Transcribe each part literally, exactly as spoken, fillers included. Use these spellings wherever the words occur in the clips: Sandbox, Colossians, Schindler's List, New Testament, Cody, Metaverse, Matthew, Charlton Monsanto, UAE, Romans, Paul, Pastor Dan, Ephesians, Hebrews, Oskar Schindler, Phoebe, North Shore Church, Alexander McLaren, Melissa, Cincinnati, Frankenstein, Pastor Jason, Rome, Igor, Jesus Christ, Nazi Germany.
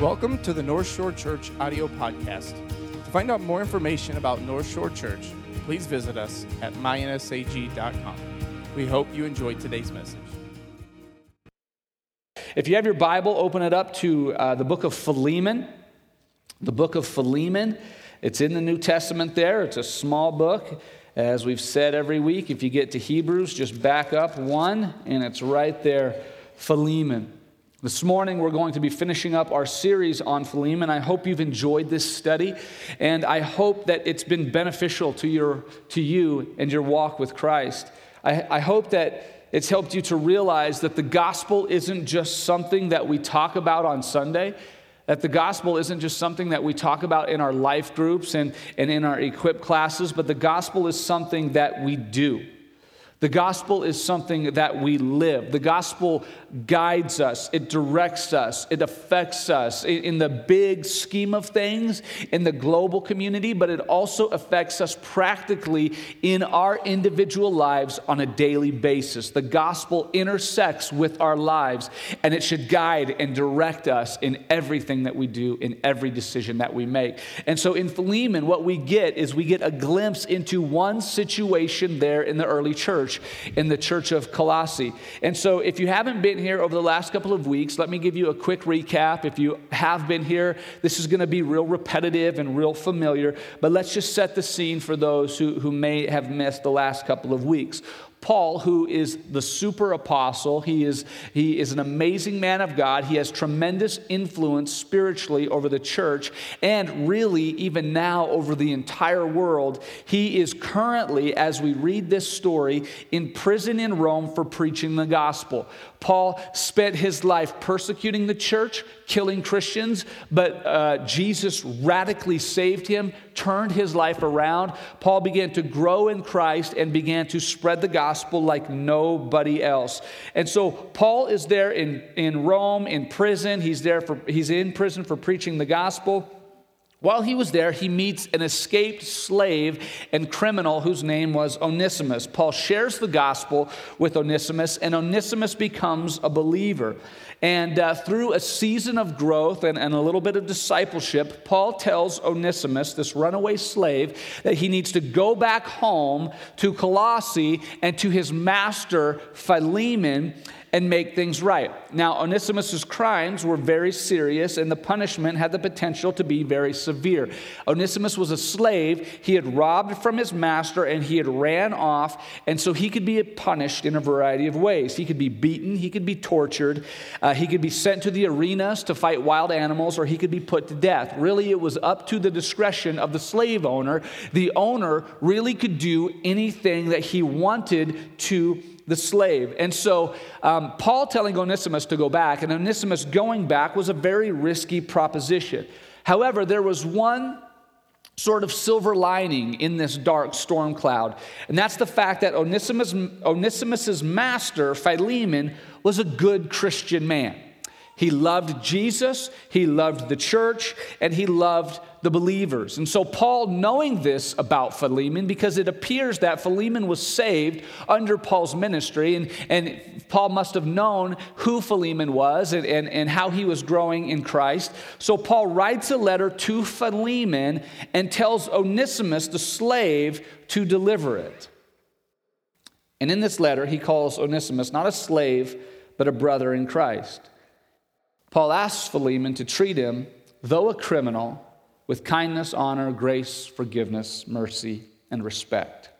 Welcome to the North Shore Church audio podcast. To find out more information about North Shore Church, please visit us at my n s a g dot com. We hope you enjoyed today's message. If you have your Bible, open it up to uh, the book of Philemon. The book of Philemon. It's in the New Testament there. It's a small book. As we've said every week, if you get to Hebrews, just back up one, and it's right there, Philemon. This morning, we're going to be finishing up our series on Philemon. I hope you've enjoyed this study, and I hope that it's been beneficial to your to you and your walk with Christ. I, I hope that it's helped you to realize that the gospel isn't just something that we talk about on Sunday, that the gospel isn't just something that we talk about in our life groups and, and in our equip classes, but the gospel is something that we do. The gospel is something that we live. The gospel guides us. It directs us. It affects us in the big scheme of things, in the global community, but it also affects us practically in our individual lives on a daily basis. The gospel intersects with our lives, and it should guide and direct us in everything that we do, in every decision that we make. And so in Philemon, what we get is we get a glimpse into one situation there in the early church. In the church of Colossae. And so if you haven't been here over the last couple of weeks, let me give you a quick recap. If you have been here, this is going to be real repetitive and real familiar, but let's just set the scene for those who, who may have missed the last couple of weeks. Paul, who is the super apostle, he is he is an amazing man of God. He has tremendous influence spiritually over the church and really even now over the entire world. He is currently, as we read this story, in prison in Rome for preaching the gospel. Paul spent his life persecuting the church, killing Christians, but uh, Jesus radically saved him, turned his life around. Paul began to grow in Christ and began to spread the gospel like nobody else. And so Paul is there in, in Rome, in prison. He's there for he's in prison for preaching the gospel. While he was there, he meets an escaped slave and criminal whose name was Onesimus. Paul shares the gospel with Onesimus, and Onesimus becomes a believer. And uh, through a season of growth and, and a little bit of discipleship, Paul tells Onesimus, this runaway slave, that he needs to go back home to Colossae and to his master Philemon and make things right. Now, Onesimus' crimes were very serious, and the punishment had the potential to be very severe. Onesimus was a slave. He had robbed from his master, and he had ran off, and so he could be punished in a variety of ways. He could be beaten. He could be tortured. Uh, he could be sent to the arenas to fight wild animals, or he could be put to death. Really, it was up to the discretion of the slave owner. The owner really could do anything that he wanted to the slave. And so um, Paul telling Onesimus to go back, and Onesimus going back was a very risky proposition. However, there was one sort of silver lining in this dark storm cloud, and that's the fact that Onesimus, Onesimus's master, Philemon, was a good Christian man. He loved Jesus, he loved the church, and he loved the believers. And so Paul, knowing this about Philemon, because it appears that Philemon was saved under Paul's ministry, and, and Paul must have known who Philemon was and, and, and how he was growing in Christ. So Paul writes a letter to Philemon and tells Onesimus, the slave, to deliver it. And in this letter, he calls Onesimus not a slave, but a brother in Christ. Paul asks Philemon to treat him, though a criminal, with kindness, honor, grace, forgiveness, mercy, and respect.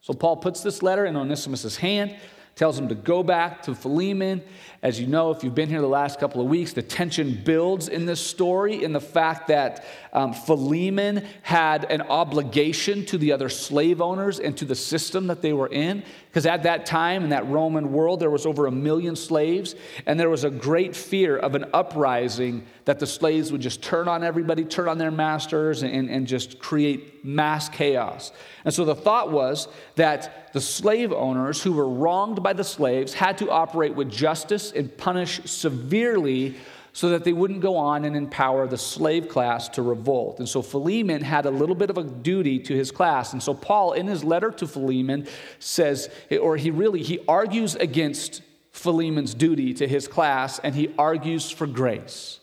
So Paul puts this letter in Onesimus' hand, tells him to go back to Philemon. As you know, if you've been here the last couple of weeks, the tension builds in this story in the fact that um, Philemon had an obligation to the other slave owners and to the system that they were in. Because at that time, in that Roman world, there was over a million slaves, and there was a great fear of an uprising that the slaves would just turn on everybody, turn on their masters, and, and just create mass chaos. And so the thought was that the slave owners who were wronged by the slaves had to operate with justice and punish severely so that they wouldn't go on and empower the slave class to revolt. And so Philemon had a little bit of a duty to his class. And so Paul, in his letter to Philemon, says, or he really, he argues against Philemon's duty to his class, and he argues for grace.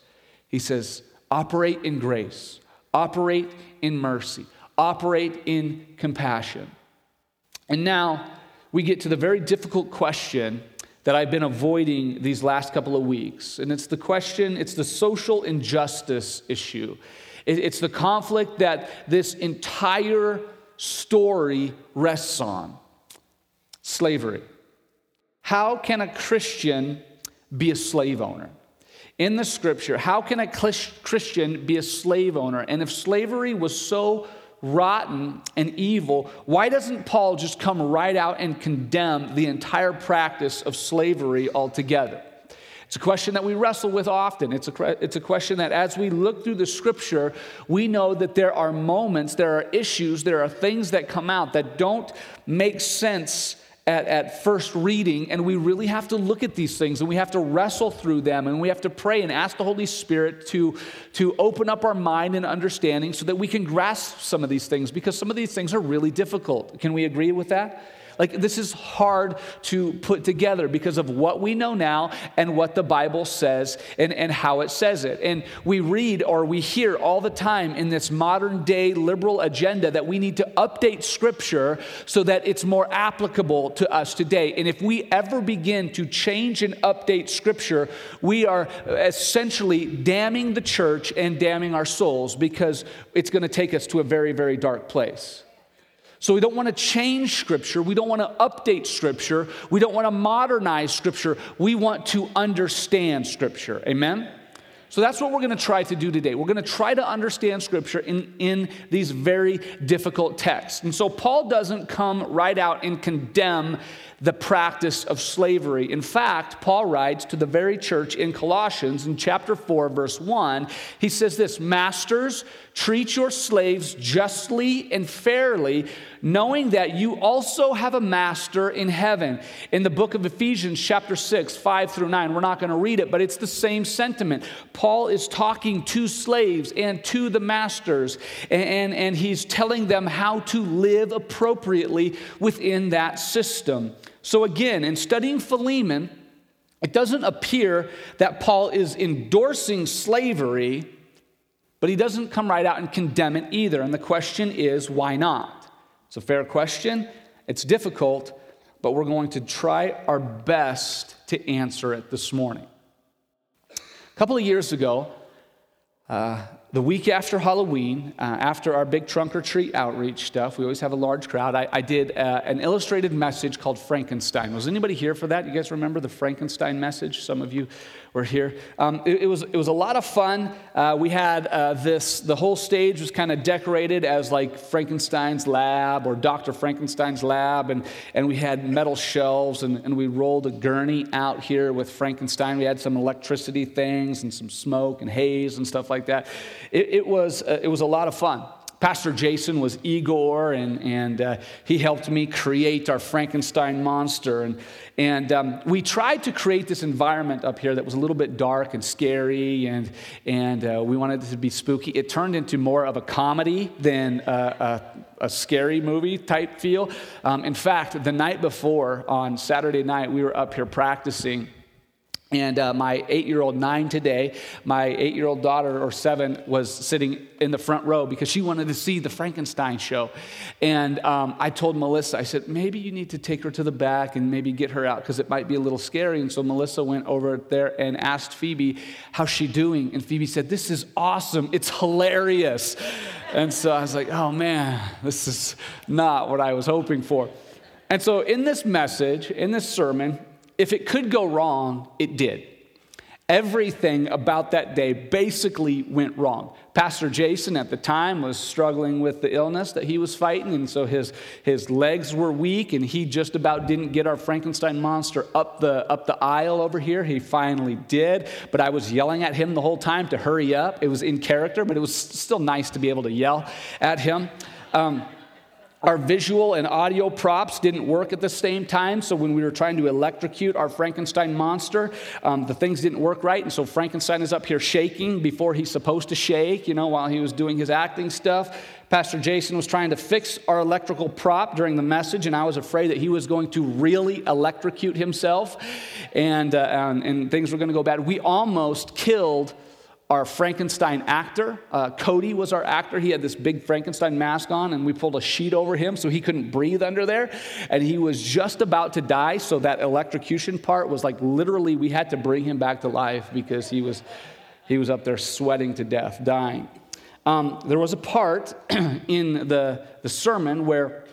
He says, operate in grace, operate in mercy, operate in compassion. And now we get to the very difficult question that I've been avoiding these last couple of weeks. And it's the question, it's the social injustice issue. It's the conflict that this entire story rests on. Slavery. How can a Christian be a slave owner? In the scripture, how can a Christian be a slave owner? And if slavery was so rotten and evil, why doesn't Paul just come right out and condemn the entire practice of slavery altogether? It's a question that we wrestle with often. It's a, it's a question that as we look through the scripture, we know that there are moments, there are issues, there are things that come out that don't make sense At, at first reading, and we really have to look at these things, and we have to wrestle through them, and we have to pray and ask the Holy Spirit to, to open up our mind and understanding so that we can grasp some of these things, because some of these things are really difficult. Can we agree with that? Like, this is hard to put together because of what we know now and what the Bible says and, and how it says it. And we read or we hear all the time in this modern day liberal agenda that we need to update scripture so that it's more applicable to us today. And if we ever begin to change and update scripture, we are essentially damning the church and damning our souls, because it's going to take us to a very, very dark place. So we don't want to change Scripture. We don't want to update Scripture. We don't want to modernize Scripture. We want to understand Scripture. Amen? So that's what we're going to try to do today. We're going to try to understand Scripture in, in these very difficult texts. And so Paul doesn't come right out and condemn the practice of slavery. In fact, Paul writes to the very church in Colossians in chapter four, verse one, he says this, "Masters, treat your slaves justly and fairly, knowing that you also have a master in heaven." In the book of Ephesians, chapter six, five through nine, we're not going to read it, but it's the same sentiment. Paul is talking to slaves and to the masters, and, and, and he's telling them how to live appropriately within that system. So again, in studying Philemon, it doesn't appear that Paul is endorsing slavery, but he doesn't come right out and condemn it either. And the question is, why not? It's a fair question. It's difficult, but we're going to try our best to answer it this morning. A couple of years ago, uh, the week after Halloween, uh, after our big trunk or treat outreach stuff, we always have a large crowd. I, I did uh, an illustrated message called Frankenstein. Was anybody here for that? You guys remember the Frankenstein message? Some of you were here. Um, it, it was it was a lot of fun. Uh, we had uh, this. The whole stage was kind of decorated as like Frankenstein's lab or Doctor Frankenstein's lab, and and we had metal shelves, and, and we rolled a gurney out here with Frankenstein. We had some electricity things and some smoke and haze and stuff like that. It, it was uh, it was a lot of fun. Pastor Jason was Igor, and and uh, he helped me create our Frankenstein monster, and and um, we tried to create this environment up here that was a little bit dark and scary, and and uh, we wanted it to be spooky. It turned into more of a comedy than a, a, a scary movie type feel. Um, in fact, the night before on Saturday night, we were up here practicing. And uh, my eight-year-old, nine today, my eight-year-old daughter, or seven, was sitting in the front row because she wanted to see the Frankenstein show. And um, I told Melissa, I said, maybe you need to take her to the back and maybe get her out because it might be a little scary. And so Melissa went over there and asked Phoebe, how's she doing? And Phoebe said, this is awesome. It's hilarious. And so I was like, oh, man, this is not what I was hoping for. And so in this message, in this sermon, if it could go wrong, it did. Everything about that day basically went wrong. Pastor Jason at the time was struggling with the illness that he was fighting, and so his, his legs were weak, and he just about didn't get our Frankenstein monster up the up the aisle over here. He finally did, but I was yelling at him the whole time to hurry up. It was in character, but it was still nice to be able to yell at him. Um Our visual and audio props didn't work at the same time, so when we were trying to electrocute our Frankenstein monster, um, the things didn't work right, and so Frankenstein is up here shaking before he's supposed to shake, you know, while he was doing his acting stuff. Pastor Jason was trying to fix our electrical prop during the message, and I was afraid that he was going to really electrocute himself, and, uh, and, and things were going to go bad. We almost killed Our Frankenstein actor, uh, Cody was our actor. He had this big Frankenstein mask on, and we pulled a sheet over him so he couldn't breathe under there. And he was just about to die, so that electrocution part was like literally we had to bring him back to life because he was he was up there sweating to death, dying. Um, there was a part in the, the sermon where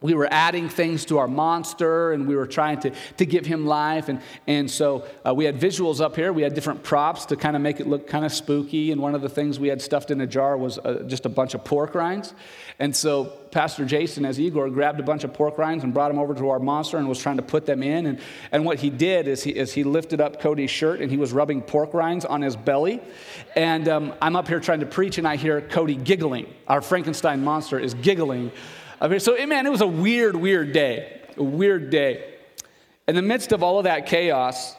we were adding things to our monster, and we were trying to, to give him life. And, and so uh, we had visuals up here. We had different props to kind of make it look kind of spooky. And one of the things we had stuffed in a jar was uh, just a bunch of pork rinds. And so Pastor Jason, as Igor, grabbed a bunch of pork rinds and brought them over to our monster and was trying to put them in. And, and what he did is he, is he lifted up Cody's shirt, and he was rubbing pork rinds on his belly. And um, I'm up here trying to preach, and I hear Cody giggling. Our Frankenstein monster is giggling. I mean, so, man, it was a weird, weird day, a weird day. In the midst of all of that chaos,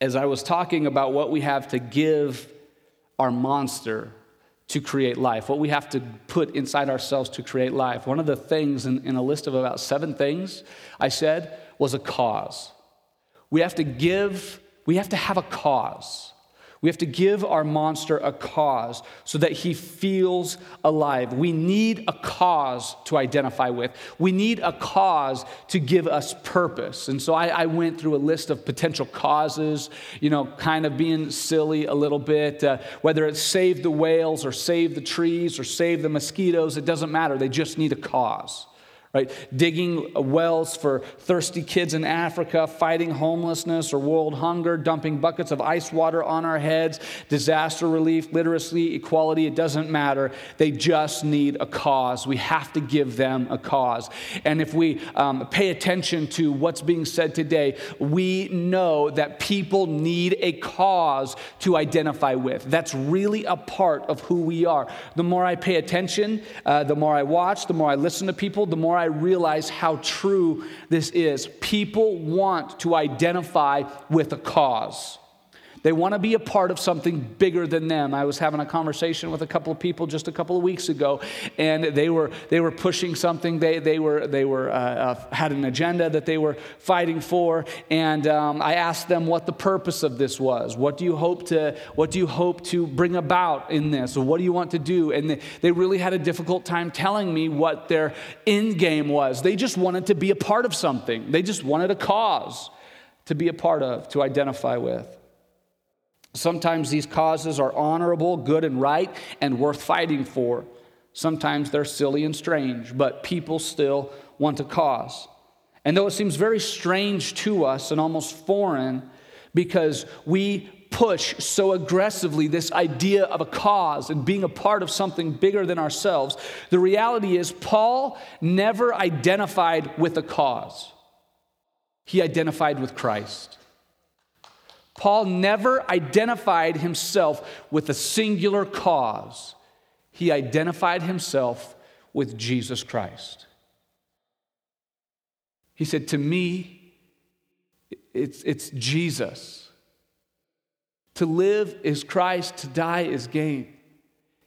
as I was talking about what we have to give our monster to create life, what we have to put inside ourselves to create life, one of the things in, in a list of about seven things I said was a cause. We have to give, we have to have a cause. We have to give our monster a cause so that he feels alive. We need a cause to identify with. We need a cause to give us purpose. And so I, I went through a list of potential causes, you know, kind of being silly a little bit. Uh, whether it's save the whales or save the trees or save the mosquitoes, it doesn't matter. They just need a cause. Right, digging wells for thirsty kids in Africa, fighting homelessness or world hunger, dumping buckets of ice water on our heads, disaster relief, literacy, equality, it doesn't matter. They just need a cause. We have to give them a cause. And if we um, pay attention to what's being said today, we know that people need a cause to identify with. That's really a part of who we are. The more I pay attention, uh, the more I watch, the more I listen to people, the more I realize how true this is. People want to identify with a cause. They want to be a part of something bigger than them. I was having a conversation with a couple of people just a couple of weeks ago, and they were they were pushing something. They they were they were uh, had an agenda that they were fighting for, and um, I asked them what the purpose of this was. What do you hope to What do you hope to bring about in this? What do you want to do? And they, they really had a difficult time telling me what their end game was. They just wanted to be a part of something. They just wanted a cause to be a part of, to identify with. Sometimes these causes are honorable, good and right, and worth fighting for. Sometimes they're silly and strange, but people still want a cause. And though it seems very strange to us and almost foreign, because we push so aggressively this idea of a cause and being a part of something bigger than ourselves, the reality is Paul never identified with a cause. He identified with Christ. Paul never identified himself with a singular cause. He identified himself with Jesus Christ. He said, to me, it's, it's Jesus. To live is Christ, to die is gain.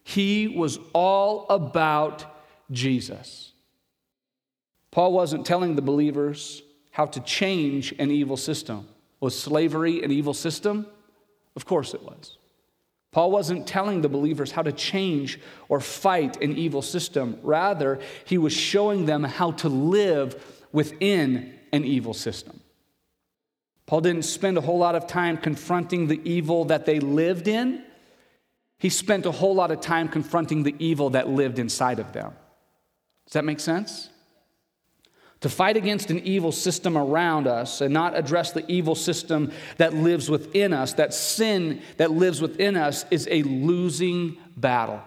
He was all about Jesus. Paul wasn't telling the believers how to change an evil system. Was slavery an evil system? Of course it was. Paul wasn't telling the believers how to change or fight an evil system. Rather, he was showing them how to live within an evil system. Paul didn't spend a whole lot of time confronting the evil that they lived in. He spent a whole lot of time confronting the evil that lived inside of them. Does that make sense? To fight against an evil system around us and not address the evil system that lives within us, that sin that lives within us, is a losing battle.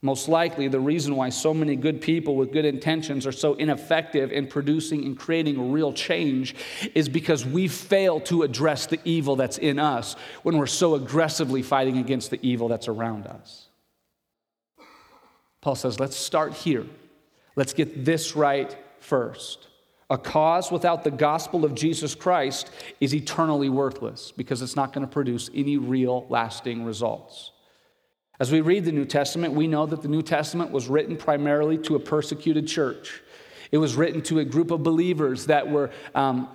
Most likely, the reason why so many good people with good intentions are so ineffective in producing and creating real change is because we fail to address the evil that's in us when we're so aggressively fighting against the evil that's around us. Paul says, let's start here. Let's get this right first. A cause without the gospel of Jesus Christ is eternally worthless because it's not going to produce any real lasting results. As we read the New Testament, we know that the New Testament was written primarily to a persecuted church. It was written to a group of believers that were um,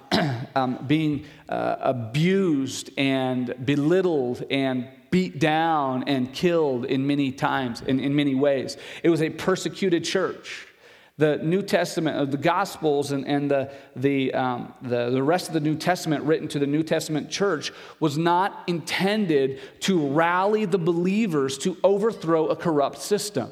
um, being uh, abused and belittled and beat down and killed in many times, in, in many ways. It was a persecuted church. The New Testament of the Gospels and, and the the, um, the the rest of the New Testament written to the New Testament church was not intended to rally the believers to overthrow a corrupt system.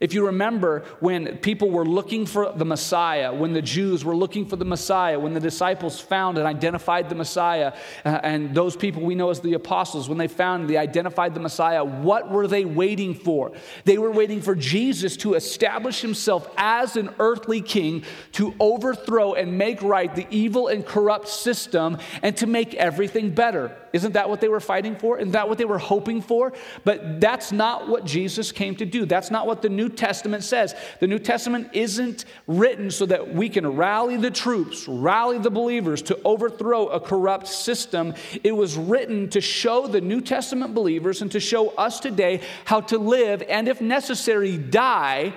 If you remember, when people were looking for the Messiah, when the Jews were looking for the Messiah, when the disciples found and identified the Messiah, uh, and those people we know as the apostles, when they found and they identified the Messiah, what were they waiting for? They were waiting for Jesus to establish himself as an earthly king, to overthrow and make right the evil and corrupt system, and to make everything better. Isn't that what they were fighting for? Isn't that what they were hoping for? But that's not what Jesus came to do. That's not what the New New Testament says. The New Testament isn't written so that we can rally the troops, rally the believers to overthrow a corrupt system. It was written to show the New Testament believers and to show us today how to live and, if necessary, die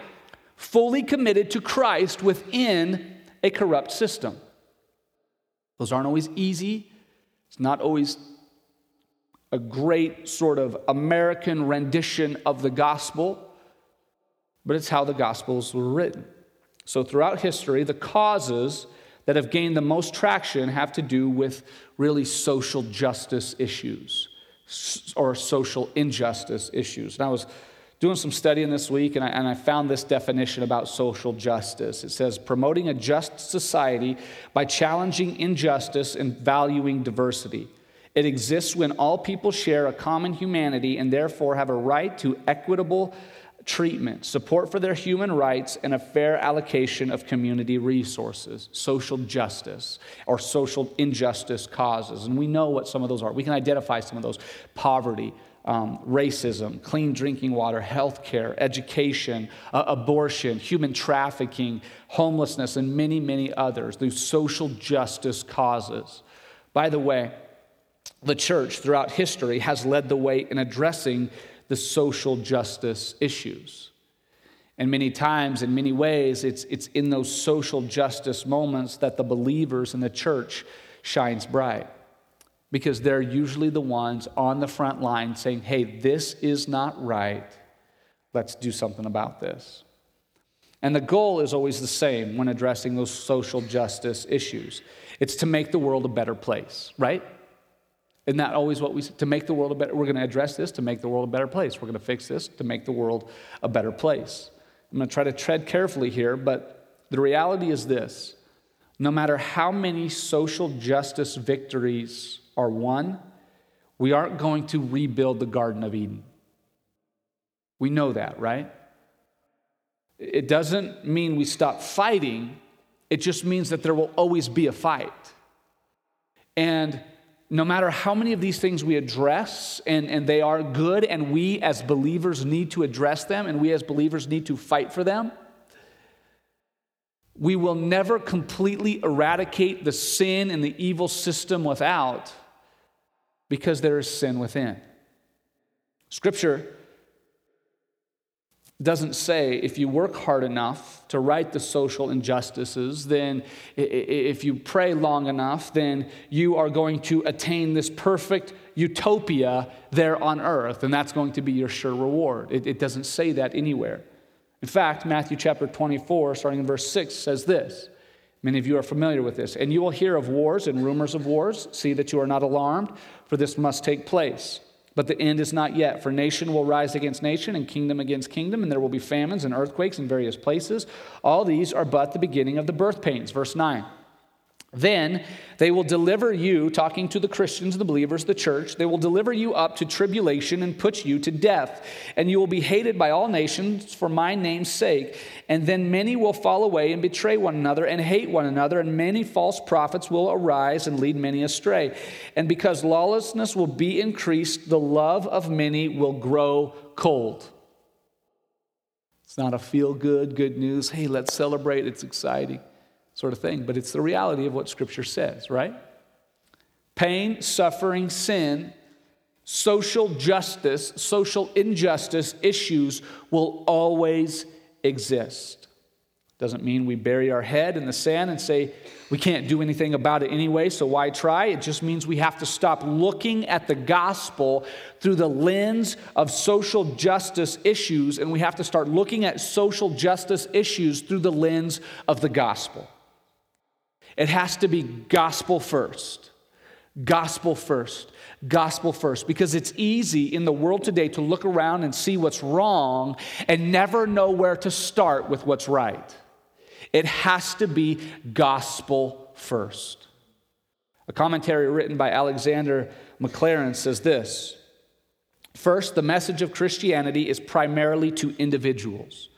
fully committed to Christ within a corrupt system. Those aren't always easy. It's not always a great sort of American rendition of the gospel, but it's how the Gospels were written. So throughout history, the causes that have gained the most traction have to do with really social justice issues or social injustice issues. And I was doing some studying this week, and I, and I found this definition about social justice. It says, promoting a just society by challenging injustice and valuing diversity. It exists when all people share a common humanity and therefore have a right to equitable treatment, support for their human rights, and a fair allocation of community resources. Social justice or social injustice causes. And we know what some of those are. We can identify some of those. Poverty, um, racism, clean drinking water, healthcare, education, uh, abortion, human trafficking, homelessness, and many, many others. These social justice causes. By the way, the church throughout history has led the way in addressing the social justice issues. And many times, in many ways, it's it's in those social justice moments that the believers in the church shines bright, because they're usually the ones on the front line saying, hey, this is not right. Let's do something about this. And the goal is always the same when addressing those social justice issues. It's to make the world a better place, right? Isn't that always what we say? To make the world a better, we're going to address this to make the world a better place. We're going to fix this to make the world a better place. I'm going to try to tread carefully here, but the reality is this. No matter how many social justice victories are won, we aren't going to rebuild the Garden of Eden. We know that, right? It doesn't mean we stop fighting. It just means that there will always be a fight. And no matter how many of these things we address, and, and they are good, and we as believers need to address them, and we as believers need to fight for them, we will never completely eradicate the sin and the evil system without, because there is sin within. Scripture doesn't say if you work hard enough to right the social injustices, then if you pray long enough, then you are going to attain this perfect utopia there on earth, and that's going to be your sure reward. It, it doesn't say that anywhere. In fact, Matthew chapter twenty-four, starting in verse six, says this. Many of you are familiar with this. And you will hear of wars and rumors of wars. See that you are not alarmed, for this must take place. But the end is not yet, for nation will rise against nation and kingdom against kingdom, and there will be famines and earthquakes in various places. All these are but the beginning of the birth pains. Verse nine. Then they will deliver you, talking to the Christians, the believers, the church, they will deliver you up to tribulation and put you to death. And you will be hated by all nations for my name's sake. And then many will fall away and betray one another and hate one another. And many false prophets will arise and lead many astray. And because lawlessness will be increased, the love of many will grow cold. It's not a feel-good, good news. Hey, let's celebrate. It's exciting sort of thing, but it's the reality of what Scripture says, right? Pain, suffering, sin, social justice, social injustice issues will always exist. Doesn't mean we bury our head in the sand and say, we can't do anything about it anyway, so why try? It just means we have to stop looking at the gospel through the lens of social justice issues, and we have to start looking at social justice issues through the lens of the gospel. It has to be gospel first. Gospel first. Gospel first, because it's easy in the world today to look around and see what's wrong and never know where to start with what's right. It has to be gospel first. A commentary written by Alexander McLaren says this: first, the message of Christianity is primarily to individuals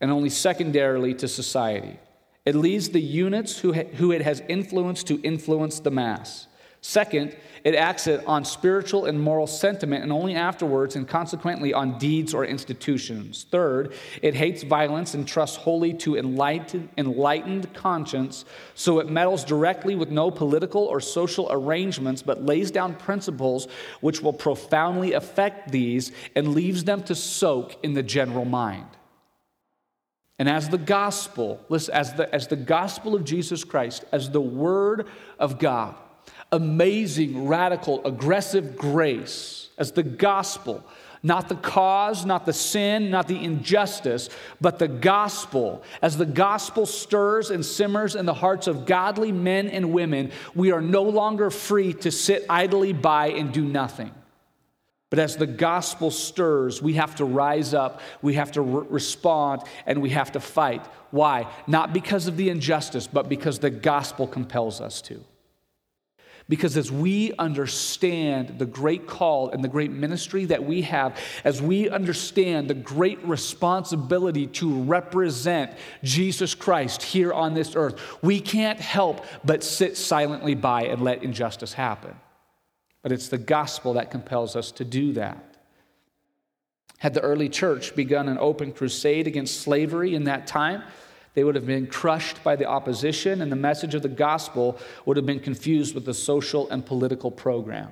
and only secondarily to society. It leads the units who, who it has influenced to influence the mass. Second, it acts on spiritual and moral sentiment and only afterwards and consequently on deeds or institutions. Third, it hates violence and trusts wholly to enlightened, enlightened conscience, so it meddles directly with no political or social arrangements but lays down principles which will profoundly affect these and leaves them to soak in the general mind. And as the gospel, listen, as the, as the gospel of Jesus Christ, as the Word of God, amazing, radical, aggressive grace, as the gospel, not the cause, not the sin, not the injustice, but the gospel. As the gospel stirs and simmers in the hearts of godly men and women, we are no longer free to sit idly by and do nothing. But as the gospel stirs, we have to rise up, we have to re- respond, and we have to fight. Why? Not because of the injustice, but because the gospel compels us to. Because as we understand the great call and the great ministry that we have, as we understand the great responsibility to represent Jesus Christ here on this earth, we can't help but sit silently by and let injustice happen. But it's the gospel that compels us to do that. Had the early church begun an open crusade against slavery in that time, they would have been crushed by the opposition, and the message of the gospel would have been confused with the social and political program.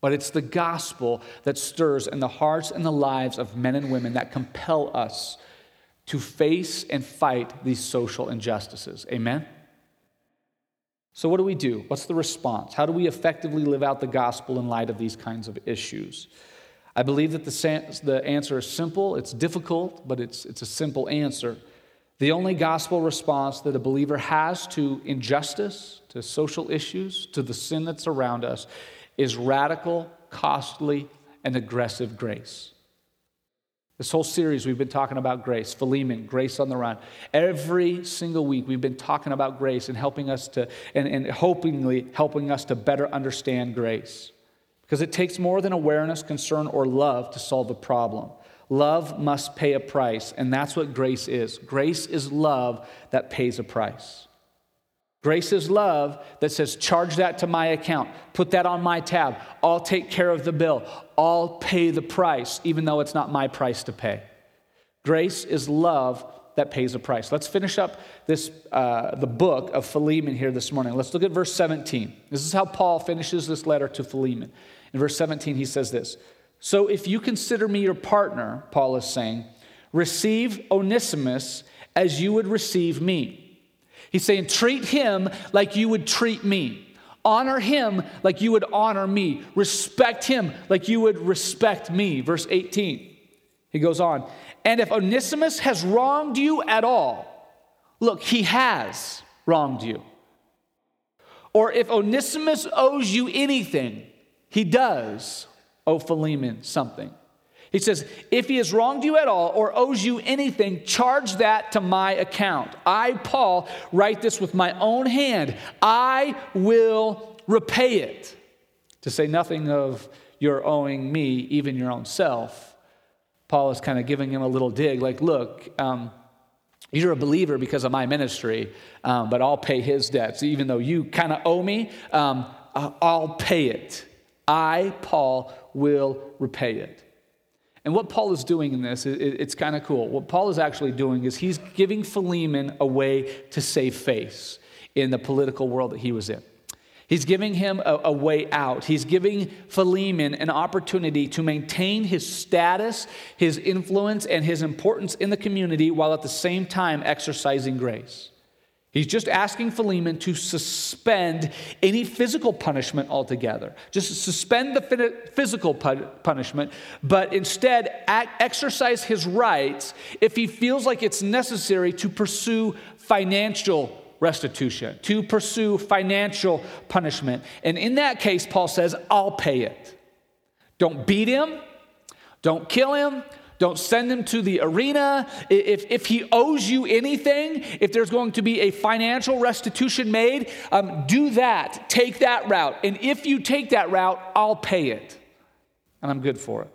But it's the gospel that stirs in the hearts and the lives of men and women that compel us to face and fight these social injustices. Amen? So what do we do? What's the response? How do we effectively live out the gospel in light of these kinds of issues? I believe that the the answer is simple. It's difficult, but it's it's a simple answer. The only gospel response that a believer has to injustice, to social issues, to the sin that's around us, is radical, costly, and aggressive grace. This whole series we've been talking about grace, Philemon, grace on the run. Every single week we've been talking about grace and helping us to, and, and hopingly helping us to better understand grace. Because it takes more than awareness, concern, or love to solve a problem. Love must pay a price, and that's what grace is. Grace is love that pays a price. Grace is love that says, charge that to my account. Put that on my tab. I'll take care of the bill. I'll pay the price, even though it's not my price to pay. Grace is love that pays a price. Let's finish up this uh, the book of Philemon here this morning. Let's look at verse seventeen. This is how Paul finishes this letter to Philemon. In verse seventeen, he says this: so if you consider me your partner, Paul is saying, receive Onesimus as you would receive me. He's saying, treat him like you would treat me. Honor him like you would honor me. Respect him like you would respect me. Verse eighteen, he goes on. And if Onesimus has wronged you at all, look, he has wronged you. Or if Onesimus owes you anything, he does Oh, Philemon, something. He says, if he has wronged you at all or owes you anything, charge that to my account. I, Paul, write this with my own hand. I will repay it. To say nothing of your owing me, even your own self. Paul is kind of giving him a little dig, like, look, um, you're a believer because of my ministry, um, but I'll pay his debts. Even though you kind of owe me, um, I'll pay it. I, Paul, will repay it. And what Paul is doing in this, it, it's kind of cool. What Paul is actually doing is he's giving Philemon a way to save face in the political world that he was in. He's giving him a, a way out. He's giving Philemon an opportunity to maintain his status, his influence, and his importance in the community while at the same time exercising grace. He's just asking Philemon to suspend any physical punishment altogether. Just suspend the physical punishment, but instead exercise his rights if he feels like it's necessary to pursue financial punishment. Restitution, to pursue financial punishment. And in that case, Paul says, I'll pay it. Don't beat him. Don't kill him. Don't send him to the arena. If, if he owes you anything, if there's going to be a financial restitution made, um, do that. Take that route. And if you take that route, I'll pay it. And I'm good for it.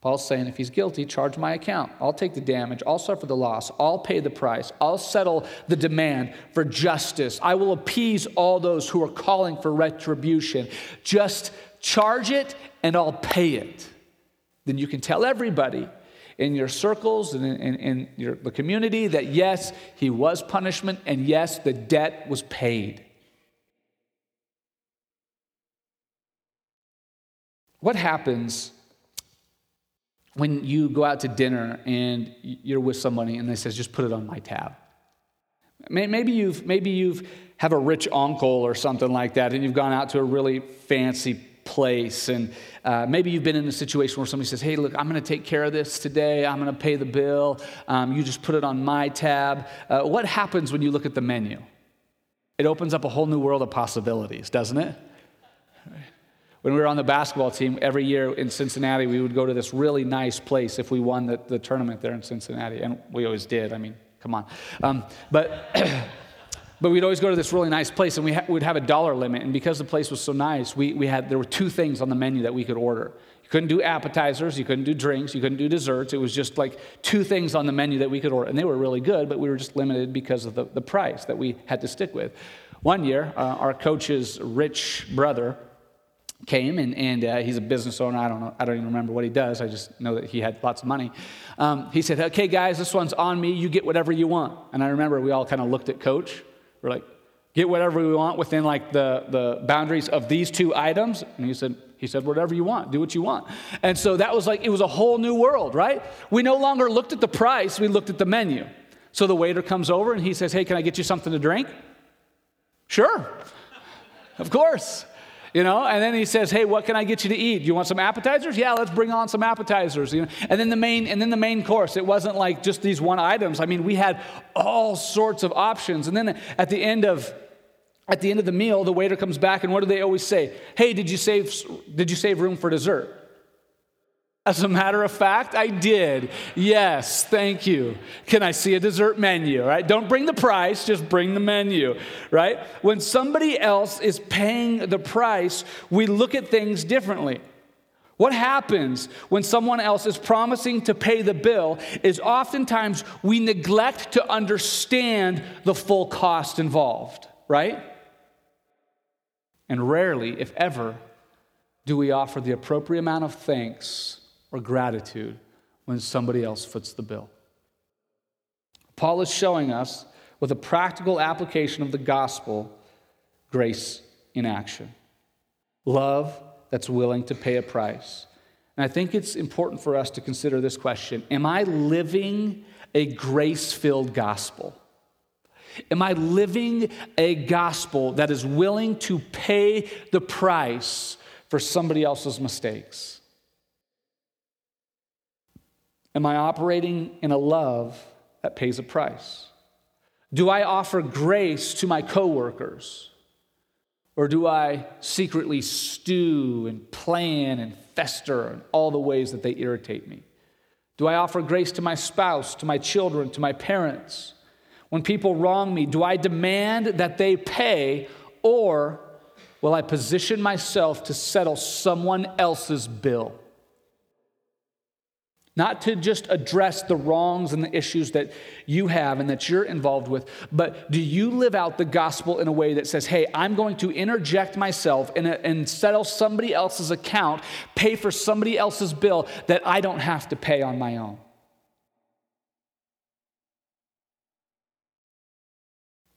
Paul's saying, if he's guilty, charge my account. I'll take the damage. I'll suffer the loss. I'll pay the price. I'll settle the demand for justice. I will appease all those who are calling for retribution. Just charge it and I'll pay it. Then you can tell everybody in your circles and in, in, in your, the community that yes, he was punishment and yes, the debt was paid. What happens when you go out to dinner and you're with somebody and they says, just put it on my tab? Maybe you've maybe you've have a rich uncle or something like that, and you've gone out to a really fancy place, and uh, maybe you've been in a situation where somebody says, hey, look, I'm going to take care of this today. I'm going to pay the bill. Um, you just put it on my tab. Uh, what happens when you look at the menu? It opens up a whole new world of possibilities, doesn't it? When we were on the basketball team, every year in Cincinnati, we would go to this really nice place if we won the, the tournament there in Cincinnati. And we always did. I mean, come on. Um, but but we'd always go to this really nice place, and we ha- would have a dollar limit. And because the place was so nice, we we had there were two things on the menu that we could order. You couldn't do appetizers. You couldn't do drinks. You couldn't do desserts. It was just like two things on the menu that we could order. And they were really good, but we were just limited because of the, the price that we had to stick with. One year, uh, our coach's rich brother came, and, and uh, he's a business owner. I don't know. I don't even remember what he does. I just know that he had lots of money. Um, he said, okay, guys, this one's on me. You get whatever you want. And I remember we all kind of looked at Coach. We're like, get whatever we want within like the, the boundaries of these two items. And he said, he said, whatever you want, do what you want. And so that was like, it was a whole new world, right? We no longer looked at the price. We looked at the menu. So the waiter comes over and he says, hey, can I get you something to drink? Sure. Of course. You know, and then he says, "Hey, what can I get you to eat? Do you want some appetizers? Yeah, let's bring on some appetizers." You know, and then the main, and then the main course. It wasn't like just these one items. I mean, we had all sorts of options. And then at the end of, at the end of the meal, the waiter comes back, and what do they always say? Hey, did you save, did you save room for dessert? As a matter of fact, I did. Yes, thank you. Can I see a dessert menu, right? Don't bring the price, just bring the menu, right? When somebody else is paying the price, we look at things differently. What happens when someone else is promising to pay the bill is oftentimes we neglect to understand the full cost involved, right? And rarely, if ever, do we offer the appropriate amount of thanks or gratitude when somebody else foots the bill. Paul is showing us, with a practical application of the gospel, grace in action. Love that's willing to pay a price. And I think it's important for us to consider this question. Am I living a grace-filled gospel? Am I living a gospel that is willing to pay the price for somebody else's mistakes? Am I operating in a love that pays a price? Do I offer grace to my coworkers? Or do I secretly stew and plan and fester in all the ways that they irritate me? Do I offer grace to my spouse, to my children, to my parents? When people wrong me, do I demand that they pay, or will I position myself to settle someone else's bill? Not to just address the wrongs and the issues that you have and that you're involved with, but do you live out the gospel in a way that says, hey, I'm going to interject myself and, and settle somebody else's account, pay for somebody else's bill that I don't have to pay on my own?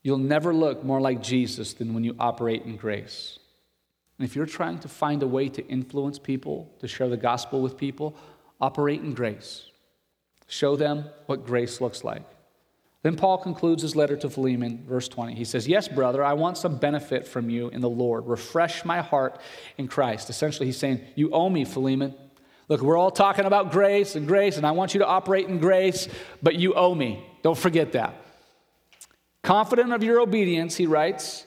You'll never look more like Jesus than when you operate in grace. And if you're trying to find a way to influence people, to share the gospel with people, operate in grace. Show them what grace looks like. Then Paul concludes his letter to Philemon, verse twenty. He says, yes, brother, I want some benefit from you in the Lord. Refresh my heart in Christ. Essentially, he's saying, you owe me, Philemon. Look, we're all talking about grace and grace, and I want you to operate in grace, but you owe me. Don't forget that. Confident of your obedience, he writes,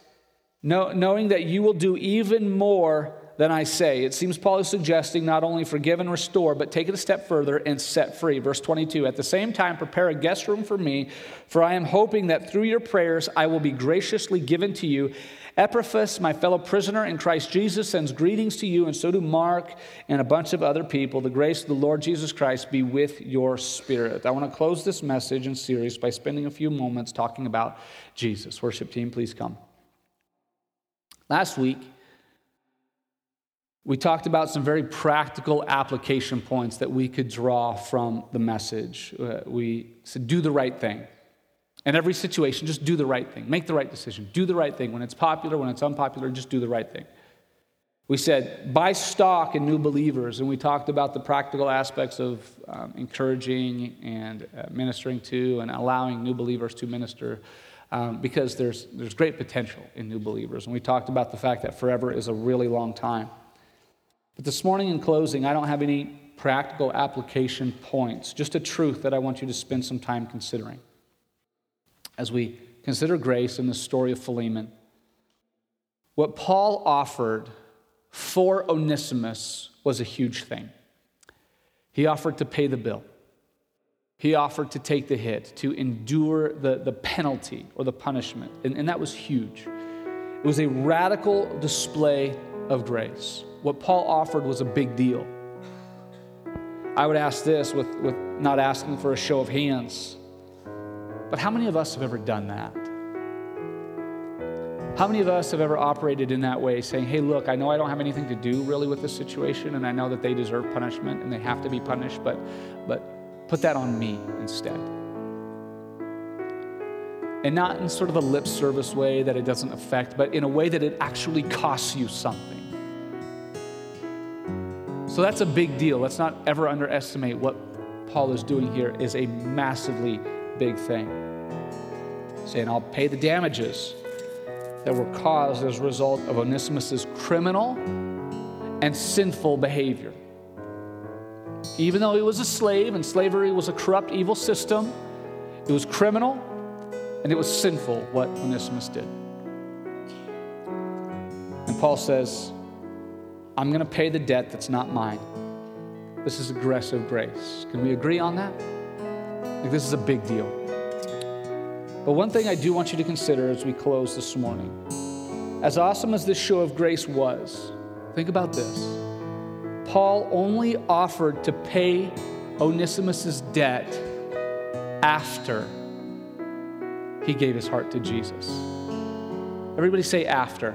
knowing that you will do even more than I say. It seems Paul is suggesting not only forgive and restore, but take it a step further and set free. Verse twenty-two, at the same time, prepare a guest room for me, for I am hoping that through your prayers I will be graciously given to you. Epaphras, my fellow prisoner in Christ Jesus, sends greetings to you, and so do Mark and a bunch of other people. The grace of the Lord Jesus Christ be with your spirit. I want to close this message and series by spending a few moments talking about Jesus. Worship team, please come. Last week, we talked about some very practical application points that we could draw from the message. Uh, we said, do the right thing. In every situation, just do the right thing. Make the right decision. Do the right thing. When it's popular, when it's unpopular, just do the right thing. We said, buy stock in new believers. And we talked about the practical aspects of um, encouraging and uh, ministering to and allowing new believers to minister um, because there's there's great potential in new believers. And we talked about the fact that forever is a really long time. But this morning in closing, I don't have any practical application points, just a truth that I want you to spend some time considering. As we consider grace in the story of Philemon, what Paul offered for Onesimus was a huge thing. He offered to pay the bill. He offered to take the hit, to endure the, the penalty or the punishment. And, and that was huge. It was a radical display of grace. What Paul offered was a big deal. I would ask this with, with not asking for a show of hands, but how many of us have ever done that? How many of us have ever operated in that way, saying, hey, look, I know I don't have anything to do really with this situation, and I know that they deserve punishment and they have to be punished, but, but put that on me instead. And not in sort of a lip service way that it doesn't affect, but in a way that it actually costs you something. So that's a big deal. Let's not ever underestimate what Paul is doing here is a massively big thing. Saying, I'll pay the damages that were caused as a result of Onesimus's criminal and sinful behavior. Even though he was a slave and slavery was a corrupt, evil system, it was criminal and it was sinful what Onesimus did. And Paul says, I'm going to pay the debt that's not mine. This is aggressive grace. Can we agree on that? Like, this is a big deal. But one thing I do want you to consider as we close this morning, as awesome as this show of grace was, think about this. Paul only offered to pay Onesimus' debt after he gave his heart to Jesus. Everybody say after.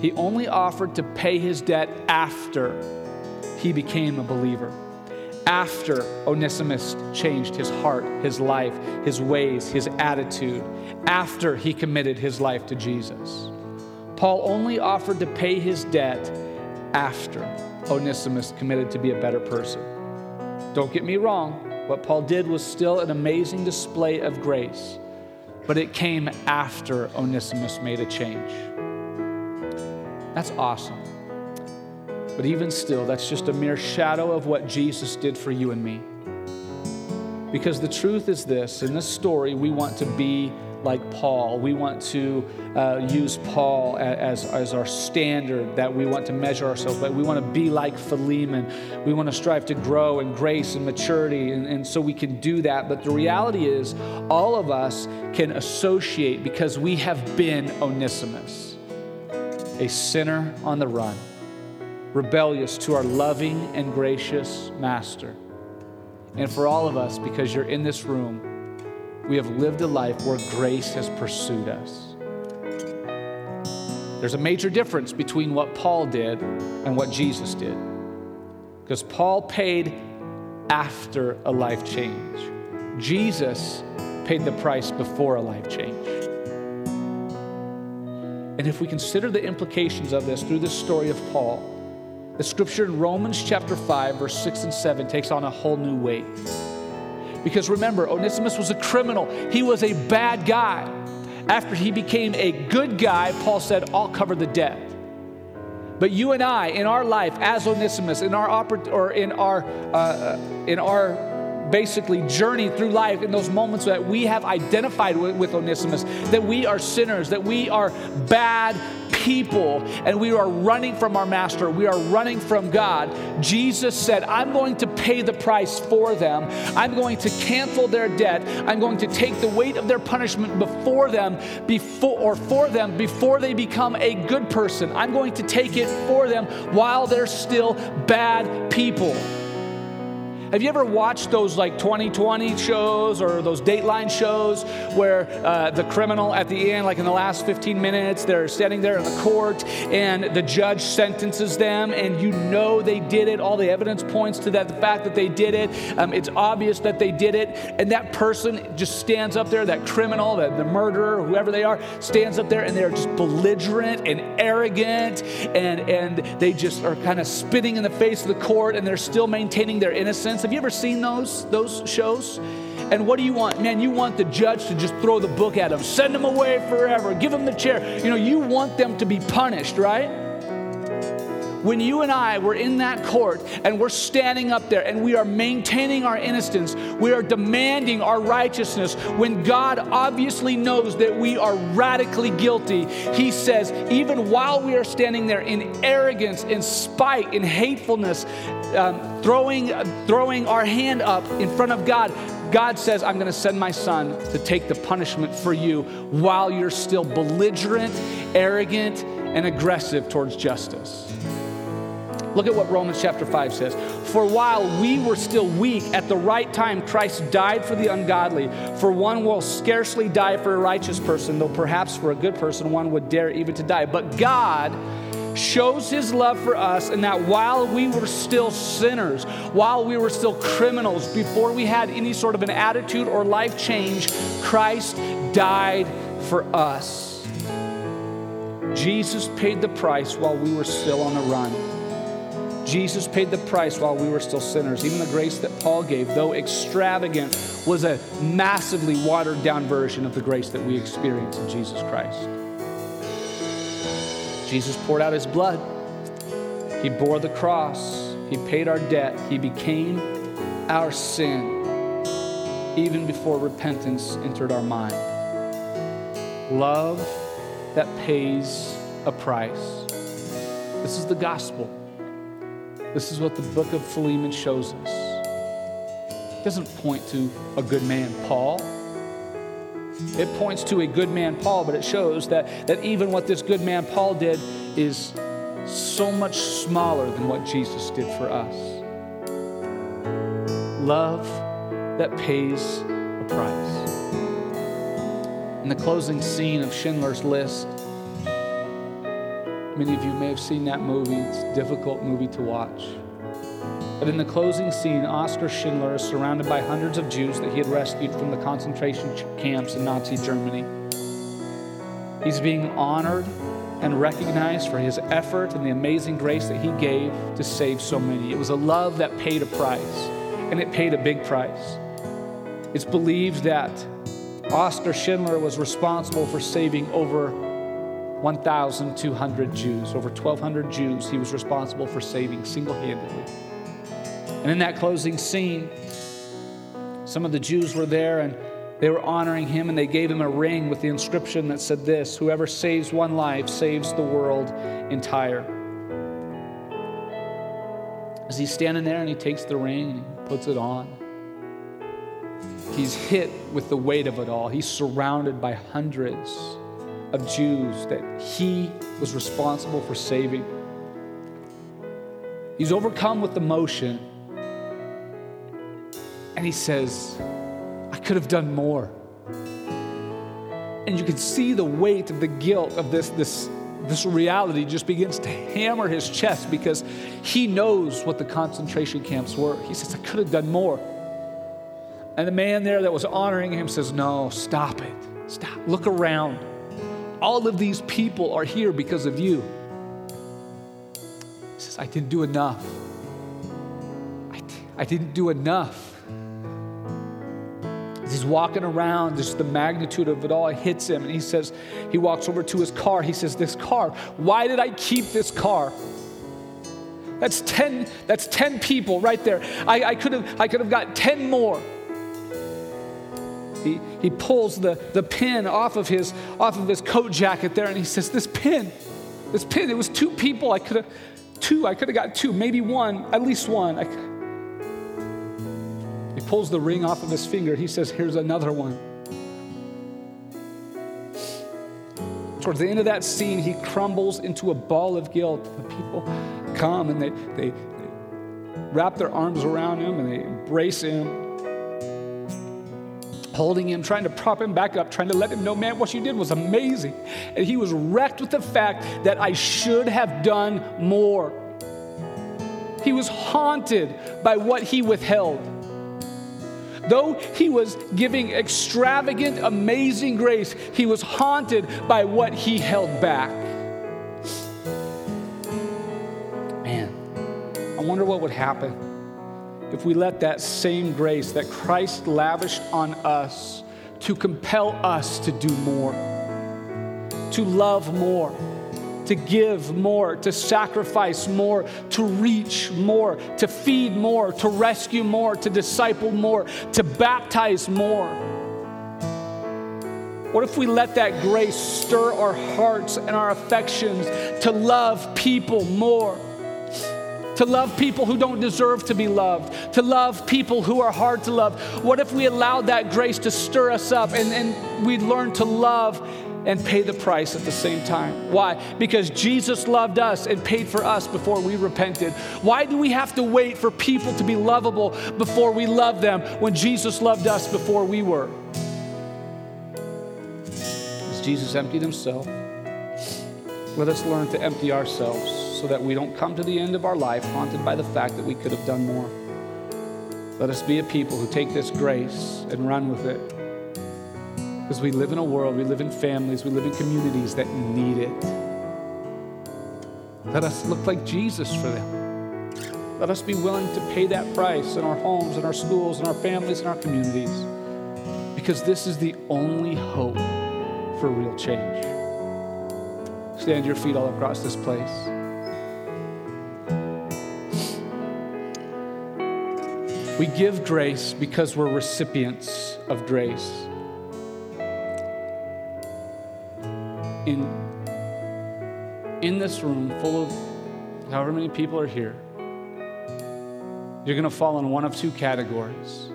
He only offered to pay his debt after he became a believer, after Onesimus changed his heart, his life, his ways, his attitude, after he committed his life to Jesus. Paul only offered to pay his debt after Onesimus committed to be a better person. Don't get me wrong, what Paul did was still an amazing display of grace, but it came after Onesimus made a change. That's awesome. But even still, that's just a mere shadow of what Jesus did for you and me. Because the truth is this, in this story, we want to be like Paul. We want to uh, use Paul as, as our standard that we want to measure ourselves by. We want to be like Philemon. We want to strive to grow in grace and maturity, and, and so we can do that. But the reality is, all of us can associate because we have been Onesimus. A sinner on the run, rebellious to our loving and gracious master. And for all of us, because you're in this room, we have lived a life where grace has pursued us. There's a major difference between what Paul did and what Jesus did. Because Paul paid after a life change. Jesus paid the price before a life change. And if we consider the implications of this through this story of Paul, the scripture in Romans chapter five, verse six and seven takes on a whole new weight. Because remember, Onesimus was a criminal. He was a bad guy. After he became a good guy, Paul said, I'll cover the debt. But you and I, in our life, as Onesimus, in our oper- or in our uh, in our basically journey through life, in those moments that we have identified with, with Onesimus, that we are sinners, that we are bad people, and we are running from our master, we are running from God, Jesus said, I'm going to pay the price for them. I'm going to cancel their debt. I'm going to take the weight of their punishment before them, before or for them before they become a good person. I'm going to take it for them while they're still bad people. Have you ever watched those like twenty twenty shows or those Dateline shows where uh, the criminal at the end, like in the last fifteen minutes, they're standing there in the court and the judge sentences them, and you know they did it. All the evidence points to that, the fact that they did it. Um, it's obvious that they did it. And that person just stands up there, that criminal, that the murderer, whoever they are, stands up there and they're just belligerent and arrogant, and, and they just are kind of spitting in the face of the court, and they're still maintaining their innocence. Have you ever seen those those shows? And what do you want? Man, you want the judge to just throw the book at them, send them away forever, give them the chair. You know, you want them to be punished, right? When you and I were in that court and we're standing up there and we are maintaining our innocence, we are demanding our righteousness, when God obviously knows that we are radically guilty, He says, even while we are standing there in arrogance, in spite, in hatefulness, um, throwing, throwing our hand up in front of God, God says, I'm going to send my son to take the punishment for you while you're still belligerent, arrogant, and aggressive towards justice. Look at what Romans chapter five says. For while we were still weak, at the right time Christ died for the ungodly. For one will scarcely die for a righteous person, though perhaps for a good person one would dare even to die. But God shows His love for us in that while we were still sinners, while we were still criminals, before we had any sort of an attitude or life change, Christ died for us. Jesus paid the price while we were still on the run. Jesus paid the price while we were still sinners. Even the grace that Paul gave, though extravagant, was a massively watered down version of the grace that we experience in Jesus Christ. Jesus poured out His blood. He bore the cross. He paid our debt. He became our sin even before repentance entered our mind. Love that pays a price. This is the gospel. This is what the book of Philemon shows us. It doesn't point to a good man, Paul. It points to a good man, Paul, but it shows that, that even what this good man, Paul, did is so much smaller than what Jesus did for us. Love that pays a price. In the closing scene of Schindler's List, many of you may have seen that movie. It's a difficult movie to watch. But in the closing scene, Oskar Schindler is surrounded by hundreds of Jews that he had rescued from the concentration camps in Nazi Germany. He's being honored and recognized for his effort and the amazing grace that he gave to save so many. It was a love that paid a price, and it paid a big price. It's believed that Oskar Schindler was responsible for saving over twelve hundred Jews. Over twelve hundred Jews he was responsible for saving single-handedly. And in that closing scene, some of the Jews were there and they were honoring him, and they gave him a ring with the inscription that said this: whoever saves one life saves the world entire. As he's standing there and he takes the ring and he puts it on, he's hit with the weight of it all. He's surrounded by hundreds of Jews that he was responsible for saving. He's overcome with emotion. And he says, I could have done more. And you can see the weight of the guilt of this, this, this reality just begins to hammer his chest, because he knows what the concentration camps were. He says, I could have done more. And the man there that was honoring him says, no, stop it. Stop. Look around. all of these people are here because of you. He says, I didn't do enough. I, d- I didn't do enough. He's walking around, just the magnitude of it all hits him. And he says, he walks over to his car. He says, this car, why did I keep this car? That's ten, that's ten people right there. I, I could have I could have got ten more. He he pulls the, the pin off of his off of his coat jacket there, and he says, This pin, this pin, it was two people. I could have two, I could have got two, maybe one, at least one. I, pulls the ring off of his finger. He says, here's another one. Towards the end of that scene, he crumbles into a ball of guilt. The people come and they, they, they wrap their arms around him and they embrace him, holding him, trying to prop him back up, trying to let him know, man, what you did was amazing. And he was wrecked with the fact that I should have done more. He was haunted by what he withheld. Though he was giving extravagant, amazing grace, he was haunted by what he held back. Man, I wonder what would happen if we let that same grace that Christ lavished on us to compel us to do more, to love more, to give more, to sacrifice more, to reach more, to feed more, to rescue more, to disciple more, to baptize more. What if we let that grace stir our hearts and our affections to love people more? To love people who don't deserve to be loved, to love people who are hard to love. What if we allowed that grace to stir us up and, and we'd learn to love and pay the price at the same time? Why? Because Jesus loved us and paid for us before we repented. Why do we have to wait for people to be lovable before we love them when Jesus loved us before we were? As Jesus emptied himself, let us learn to empty ourselves so that we don't come to the end of our life haunted by the fact that we could have done more. Let us be a people who take this grace and run with it. Because we live in a world, we live in families, we live in communities that need it. Let us look like Jesus for them. Let us be willing to pay that price in our homes, in our schools, in our families, in our communities. Because this is the only hope for real change. Stand your feet all across this place. We give grace because we're recipients of grace. In, in this room full of however many people are here, you're going to fall in one of two categories.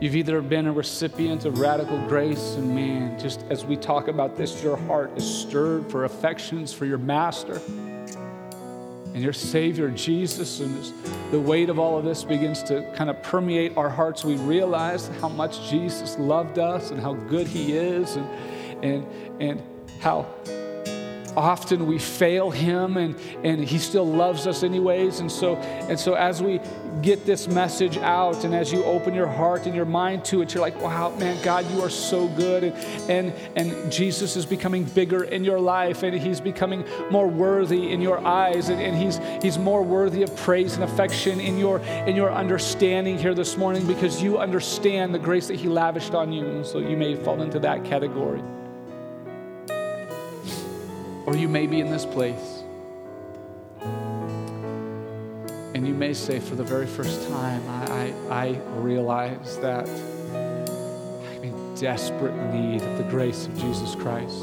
You've either been a recipient of radical grace, and man, just as we talk about this, your heart is stirred for affections for your master and your Savior, Jesus, and the weight of all of this begins to kind of permeate our hearts. We realize how much Jesus loved us and how good he is and and and how often we fail him and, and he still loves us anyways. And so, and so as we get this message out and as you open your heart and your mind to it, you're like, wow, man, God, you are so good. And, and, and Jesus is becoming bigger in your life and he's becoming more worthy in your eyes and, and he's he's more worthy of praise and affection in your in your understanding here this morning because you understand the grace that he lavished on you. And so you may fall into that category. Or you may be in this place and you may say for the very first time, I, I, I realize that I'm in desperate need of the grace of Jesus Christ.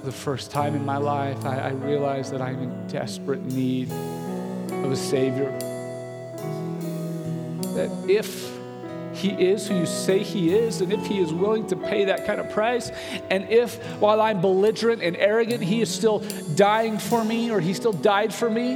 For the first time in my life, I, I realize that I'm in desperate need of a Savior. That if he is who you say he is, and if he is willing to pay that kind of price, and if while I'm belligerent and arrogant, he is still dying for me, or he still died for me,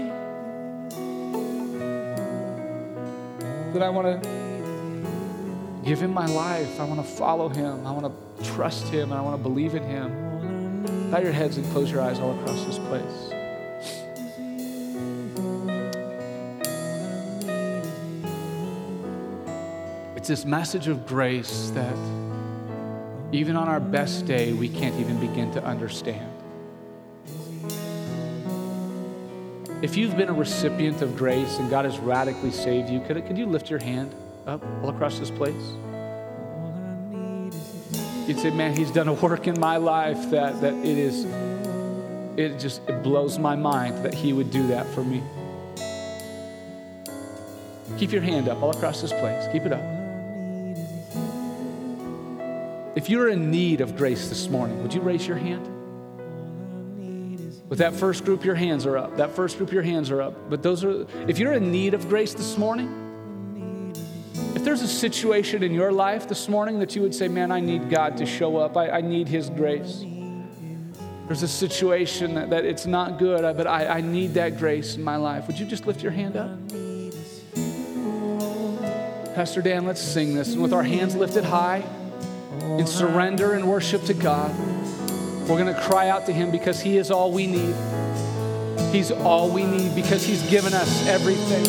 then I want to give him my life. I want to follow him. I want to trust him, and I want to believe in him. Bow your heads and close your eyes all across this place. It's this message of grace that Even on our best day, we can't even begin to understand. If you've been a recipient of grace and God has radically saved you, could, could you lift your hand up all across this place? You'd say, man, he's done a work in my life that, that it is, it just it blows my mind that he would do that for me. Keep your hand up all across this place. Keep it up. If you're in need of grace this morning, would you raise your hand? With that first group, your hands are up. That first group, your hands are up. But those are, if you're in need of grace this morning, if there's a situation in your life this morning that you would say, man, I need God to show up. I, I need his grace. There's a situation that, that it's not good, but I, I need that grace in my life. Would you just lift your hand up? Pastor Dan, let's sing this. And with our hands lifted high in surrender and worship to God, we're going to cry out to him because he is all we need. He's all we need because he's given us everything.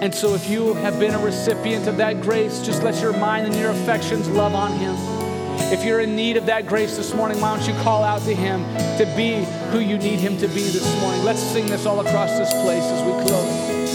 And so if you have been a recipient of that grace, just let your mind and your affections love on him. If you're in need of that grace this morning, why don't you call out to him to be who you need him to be this morning. Let's sing this all across this place as we close.